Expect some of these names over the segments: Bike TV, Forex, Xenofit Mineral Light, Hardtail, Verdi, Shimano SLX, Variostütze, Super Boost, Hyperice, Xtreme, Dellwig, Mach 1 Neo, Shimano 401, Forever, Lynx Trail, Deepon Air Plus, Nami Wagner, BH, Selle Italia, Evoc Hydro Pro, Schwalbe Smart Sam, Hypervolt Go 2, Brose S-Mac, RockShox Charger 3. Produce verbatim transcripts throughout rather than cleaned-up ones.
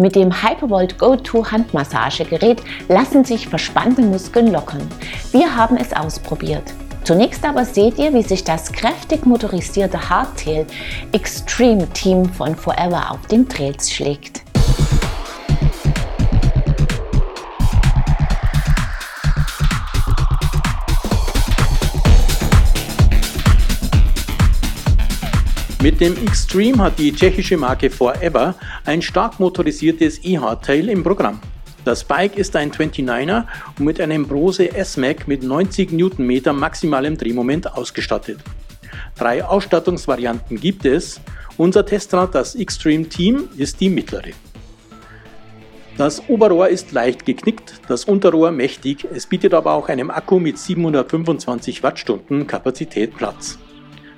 Mit dem Hypervolt Go zwei Handmassagegerät lassen sich verspannte Muskeln lockern. Wir haben es ausprobiert. Zunächst aber seht ihr, wie sich das kräftig motorisierte Hardtail Xtreme Team von Forever auf den Trails schlägt. Mit dem Xtreme hat die tschechische Marke Forever ein stark motorisiertes E-Hardtail im Programm. Das Bike ist ein neunundzwanziger und mit einem Brose S-Mac mit neunzig Newtonmeter maximalem Drehmoment ausgestattet. Drei Ausstattungsvarianten gibt es. Unser Testrad, das Xtreme Team, ist die mittlere. Das Oberrohr ist leicht geknickt, das Unterrohr mächtig, es bietet aber auch einem Akku mit siebenhundertfünfundzwanzig Wattstunden Kapazität Platz.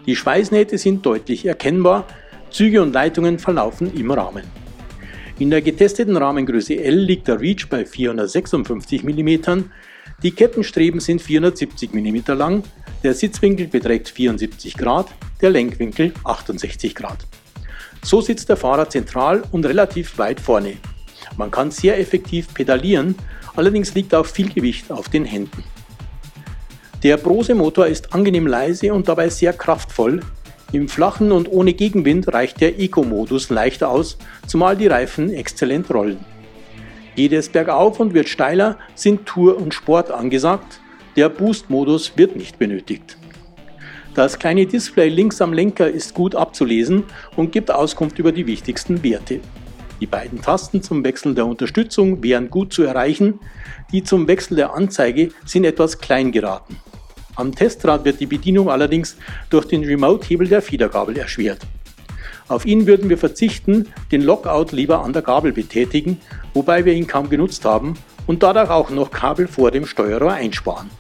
Die Schweißnähte sind deutlich erkennbar, Züge und Leitungen verlaufen im Rahmen. In der getesteten Rahmengröße L liegt der Reach bei vierhundertsechsundfünfzig Millimeter, die Kettenstreben sind vierhundertsiebzig Millimeter lang, der Sitzwinkel beträgt vierundsiebzig Grad, der Lenkwinkel achtundsechzig Grad. So sitzt der Fahrer zentral und relativ weit vorne. Man kann sehr effektiv pedalieren, allerdings liegt auch viel Gewicht auf den Händen. Der Brose-Motor ist angenehm leise und dabei sehr kraftvoll. Im Flachen und ohne Gegenwind reicht der Eco-Modus leicht aus, zumal die Reifen exzellent rollen. Geht es bergauf und wird steiler, sind Tour und Sport angesagt. Der Boost-Modus wird nicht benötigt. Das kleine Display links am Lenker ist gut abzulesen und gibt Auskunft über die wichtigsten Werte. Die beiden Tasten zum Wechsel der Unterstützung wären gut zu erreichen, die zum Wechsel der Anzeige sind etwas klein geraten. Am Testrad wird die Bedienung allerdings durch den Remote-Hebel der Federgabel erschwert. Auf ihn würden wir verzichten, den Lockout lieber an der Gabel betätigen, wobei wir ihn kaum genutzt haben und dadurch auch noch Kabel vor dem Steuerrohr einsparen.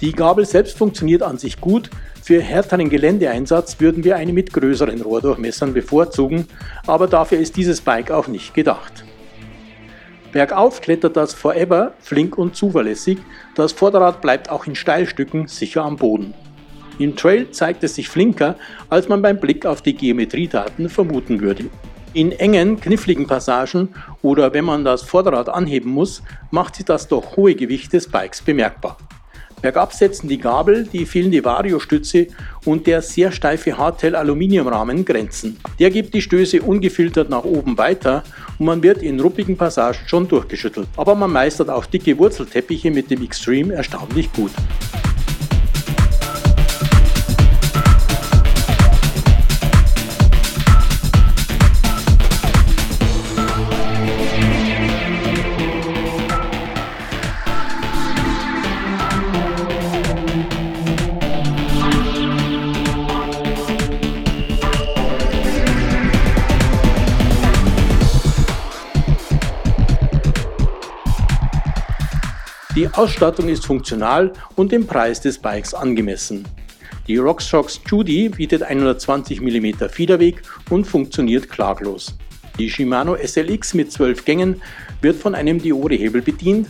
Die Gabel selbst funktioniert an sich gut, für härteren Geländeeinsatz würden wir eine mit größeren Rohrdurchmessern bevorzugen, aber dafür ist dieses Bike auch nicht gedacht. Bergauf klettert das Forever flink und zuverlässig, das Vorderrad bleibt auch in Steilstücken sicher am Boden. Im Trail zeigt es sich flinker, als man beim Blick auf die Geometriedaten vermuten würde. In engen, kniffligen Passagen oder wenn man das Vorderrad anheben muss, macht sich das doch hohe Gewicht des Bikes bemerkbar. Bergab setzen die Gabel, die fehlende Variostütze und der sehr steife Hardtail-Aluminiumrahmen Grenzen. Der gibt die Stöße ungefiltert nach oben weiter und man wird in ruppigen Passagen schon durchgeschüttelt. Aber man meistert auch dicke Wurzelteppiche mit dem Xtreme erstaunlich gut. Die Ausstattung ist funktional und dem Preis des Bikes angemessen. Die RockShox Judy bietet hundertzwanzig Millimeter Federweg und funktioniert klaglos. Die Shimano S L X mit zwölf Gängen wird von einem Diodehebel bedient.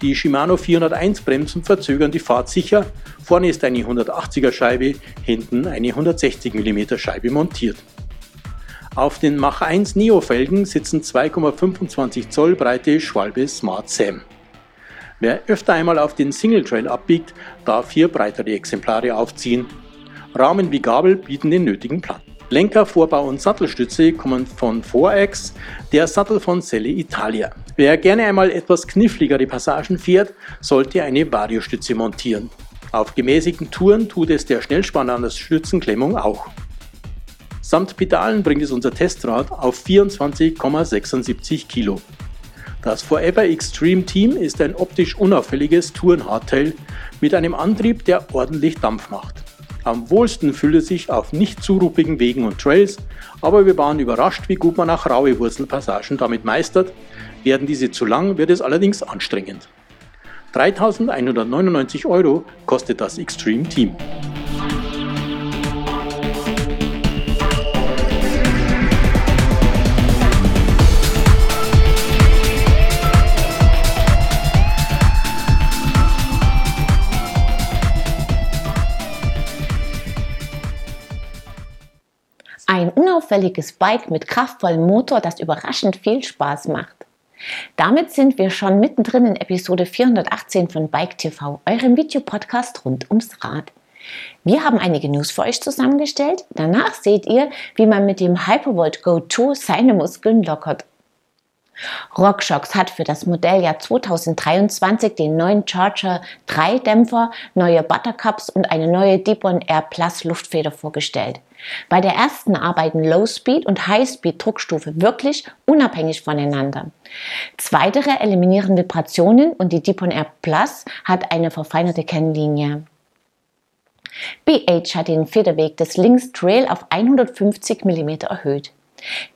Die Shimano vierhunderteins Bremsen verzögern die Fahrt sicher. Vorne ist eine hundertachtziger Scheibe, hinten eine hundertsechzig Millimeter Scheibe montiert. Auf den Mach eins Neo Felgen sitzen zwei Komma fünfundzwanzig Zoll breite Schwalbe Smart Sam. Wer öfter einmal auf den Single Trail abbiegt, darf hier breitere Exemplare aufziehen. Rahmen wie Gabel bieten den nötigen Platz. Lenker, Vorbau und Sattelstütze kommen von Forex, der Sattel von Selle Italia. Wer gerne einmal etwas kniffligere Passagen fährt, sollte eine Variostütze montieren. Auf gemäßigten Touren tut es der Schnellspanner an der Stützenklemmung auch. Samt Pedalen bringt es unser Testrad auf vierundzwanzig Komma sechsundsiebzig Kilo. Das Forever Xtreme Team ist ein optisch unauffälliges Touren-Hardtail mit einem Antrieb, der ordentlich Dampf macht. Am wohlsten fühlt es sich auf nicht zu ruppigen Wegen und Trails, aber wir waren überrascht, wie gut man auch raue Wurzelpassagen damit meistert. Werden diese zu lang, wird es allerdings anstrengend. dreitausendeinhundertneunundneunzig Euro kostet das Xtreme Team. Ein unauffälliges Bike mit kraftvollem Motor, das überraschend viel Spaß macht. Damit sind wir schon mittendrin in Episode vierhundertachtzehn von Bike T V, eurem Videopodcast rund ums Rad. Wir haben einige News für euch zusammengestellt. Danach seht ihr, wie man mit dem Hypervolt Go zwei seine Muskeln lockert. RockShox hat für das Modelljahr zweitausenddreiundzwanzig den neuen Charger drei Dämpfer, neue Buttercups und eine neue Deepon Air Plus Luftfeder vorgestellt. Bei der ersten arbeiten Low-Speed und High-Speed Druckstufe wirklich unabhängig voneinander. Zweitere eliminieren Vibrationen und die Deepon Air Plus hat eine verfeinerte Kennlinie. B H hat den Federweg des Lynx Trail auf hundertfünfzig Millimeter erhöht.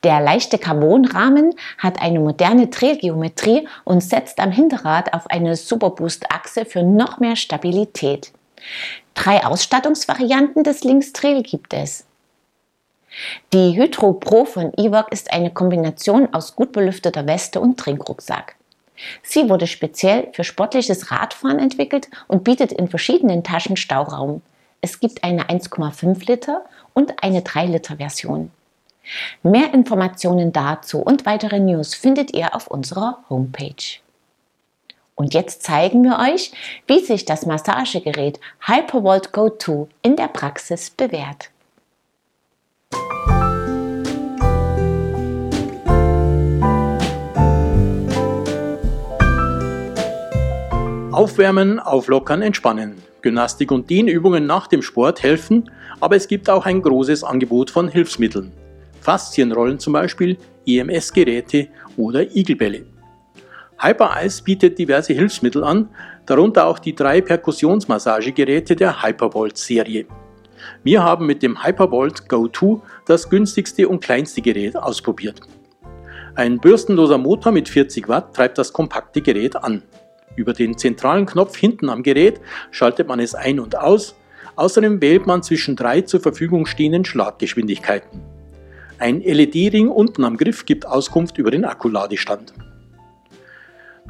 Der leichte Carbonrahmen hat eine moderne Trailgeometrie und setzt am Hinterrad auf eine Super Boost Achse für noch mehr Stabilität. Drei Ausstattungsvarianten des Lynx Trail gibt es. Die Hydro Pro von Evoc ist eine Kombination aus gut belüfteter Weste und Trinkrucksack. Sie wurde speziell für sportliches Radfahren entwickelt und bietet in verschiedenen Taschen Stauraum. Es gibt eine eins Komma fünf Liter und eine drei Liter Version. Mehr Informationen dazu und weitere News findet ihr auf unserer Homepage. Und jetzt zeigen wir euch, wie sich das Massagegerät Hypervolt Go zwei in der Praxis bewährt. Aufwärmen, auflockern, entspannen. Gymnastik und Dehnübungen nach dem Sport helfen, aber es gibt auch ein großes Angebot von Hilfsmitteln. Faszienrollen zum Beispiel, E M S-Geräte oder Igelbälle. Hyperice bietet diverse Hilfsmittel an, darunter auch die drei Perkussionsmassagegeräte der Hypervolt-Serie. Wir haben mit dem Hypervolt Go zwei das günstigste und kleinste Gerät ausprobiert. Ein bürstenloser Motor mit vierzig Watt treibt das kompakte Gerät an. Über den zentralen Knopf hinten am Gerät schaltet man es ein und aus, außerdem wählt man zwischen drei zur Verfügung stehenden Schlaggeschwindigkeiten. Ein L E D-Ring unten am Griff gibt Auskunft über den Akkuladestand.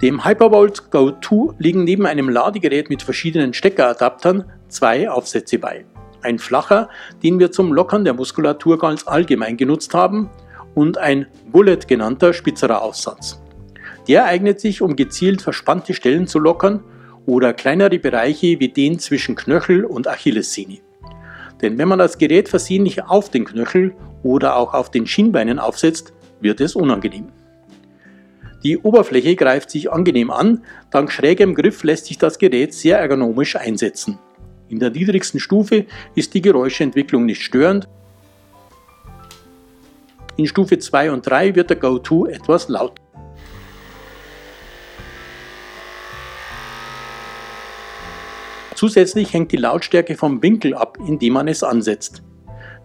Dem Hypervolt Go zwei liegen neben einem Ladegerät mit verschiedenen Steckeradaptern zwei Aufsätze bei. Ein flacher, den wir zum Lockern der Muskulatur ganz allgemein genutzt haben, und ein Bullet genannter spitzerer Aufsatz. Der eignet sich, um gezielt verspannte Stellen zu lockern oder kleinere Bereiche wie den zwischen Knöchel und Achillessehne. Denn wenn man das Gerät versehentlich auf den Knöchel oder auch auf den Schienbeinen aufsetzt, wird es unangenehm. Die Oberfläche greift sich angenehm an, dank schrägem Griff lässt sich das Gerät sehr ergonomisch einsetzen. In der niedrigsten Stufe ist die Geräuschentwicklung nicht störend. In Stufe zwei und drei wird der Go zwei etwas laut. Zusätzlich hängt die Lautstärke vom Winkel ab, in dem man es ansetzt.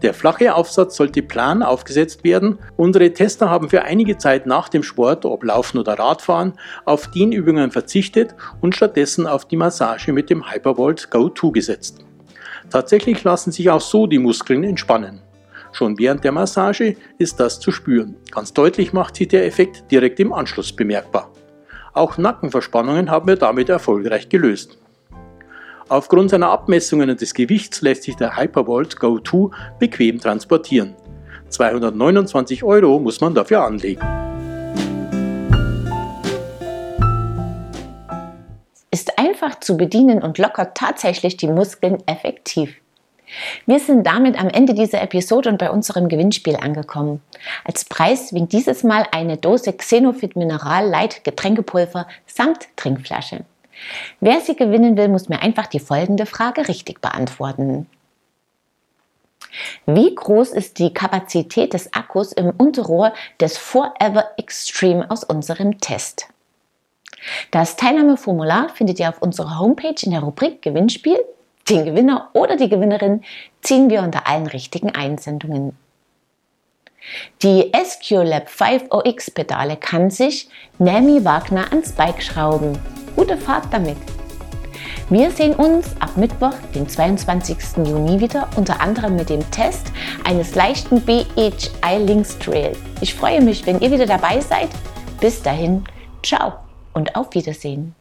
Der flache Aufsatz sollte plan aufgesetzt werden. Unsere Tester haben für einige Zeit nach dem Sport, ob Laufen oder Radfahren, auf Dehnübungen verzichtet und stattdessen auf die Massage mit dem Hypervolt Go zwei gesetzt. Tatsächlich lassen sich auch so die Muskeln entspannen. Schon während der Massage ist das zu spüren. Ganz deutlich macht sich der Effekt direkt im Anschluss bemerkbar. Auch Nackenverspannungen haben wir damit erfolgreich gelöst. Aufgrund seiner Abmessungen und des Gewichts lässt sich der Hypervolt Go zwei bequem transportieren. zweihundertneunundzwanzig Euro muss man dafür anlegen. Ist einfach zu bedienen und lockert tatsächlich die Muskeln effektiv. Wir sind damit am Ende dieser Episode und bei unserem Gewinnspiel angekommen. Als Preis winkt dieses Mal eine Dose Xenofit Mineral Light Getränkepulver samt Trinkflasche. Wer sie gewinnen will, muss mir einfach die folgende Frage richtig beantworten. Wie groß ist die Kapazität des Akkus im Unterrohr des Forever Xtreme aus unserem Test? Das Teilnahmeformular findet ihr auf unserer Homepage in der Rubrik Gewinnspiel. Den Gewinner oder die Gewinnerin ziehen wir unter allen richtigen Einsendungen. Die S Q Lab fünf O X Pedale kann sich Nami Wagner ans Bike schrauben. Gute Fahrt damit! Wir sehen uns ab Mittwoch, den zweiundzwanzigsten Juni wieder, unter anderem mit dem Test eines leichten B H Lynx Trail. Ich freue mich, wenn ihr wieder dabei seid. Bis dahin, ciao und auf Wiedersehen!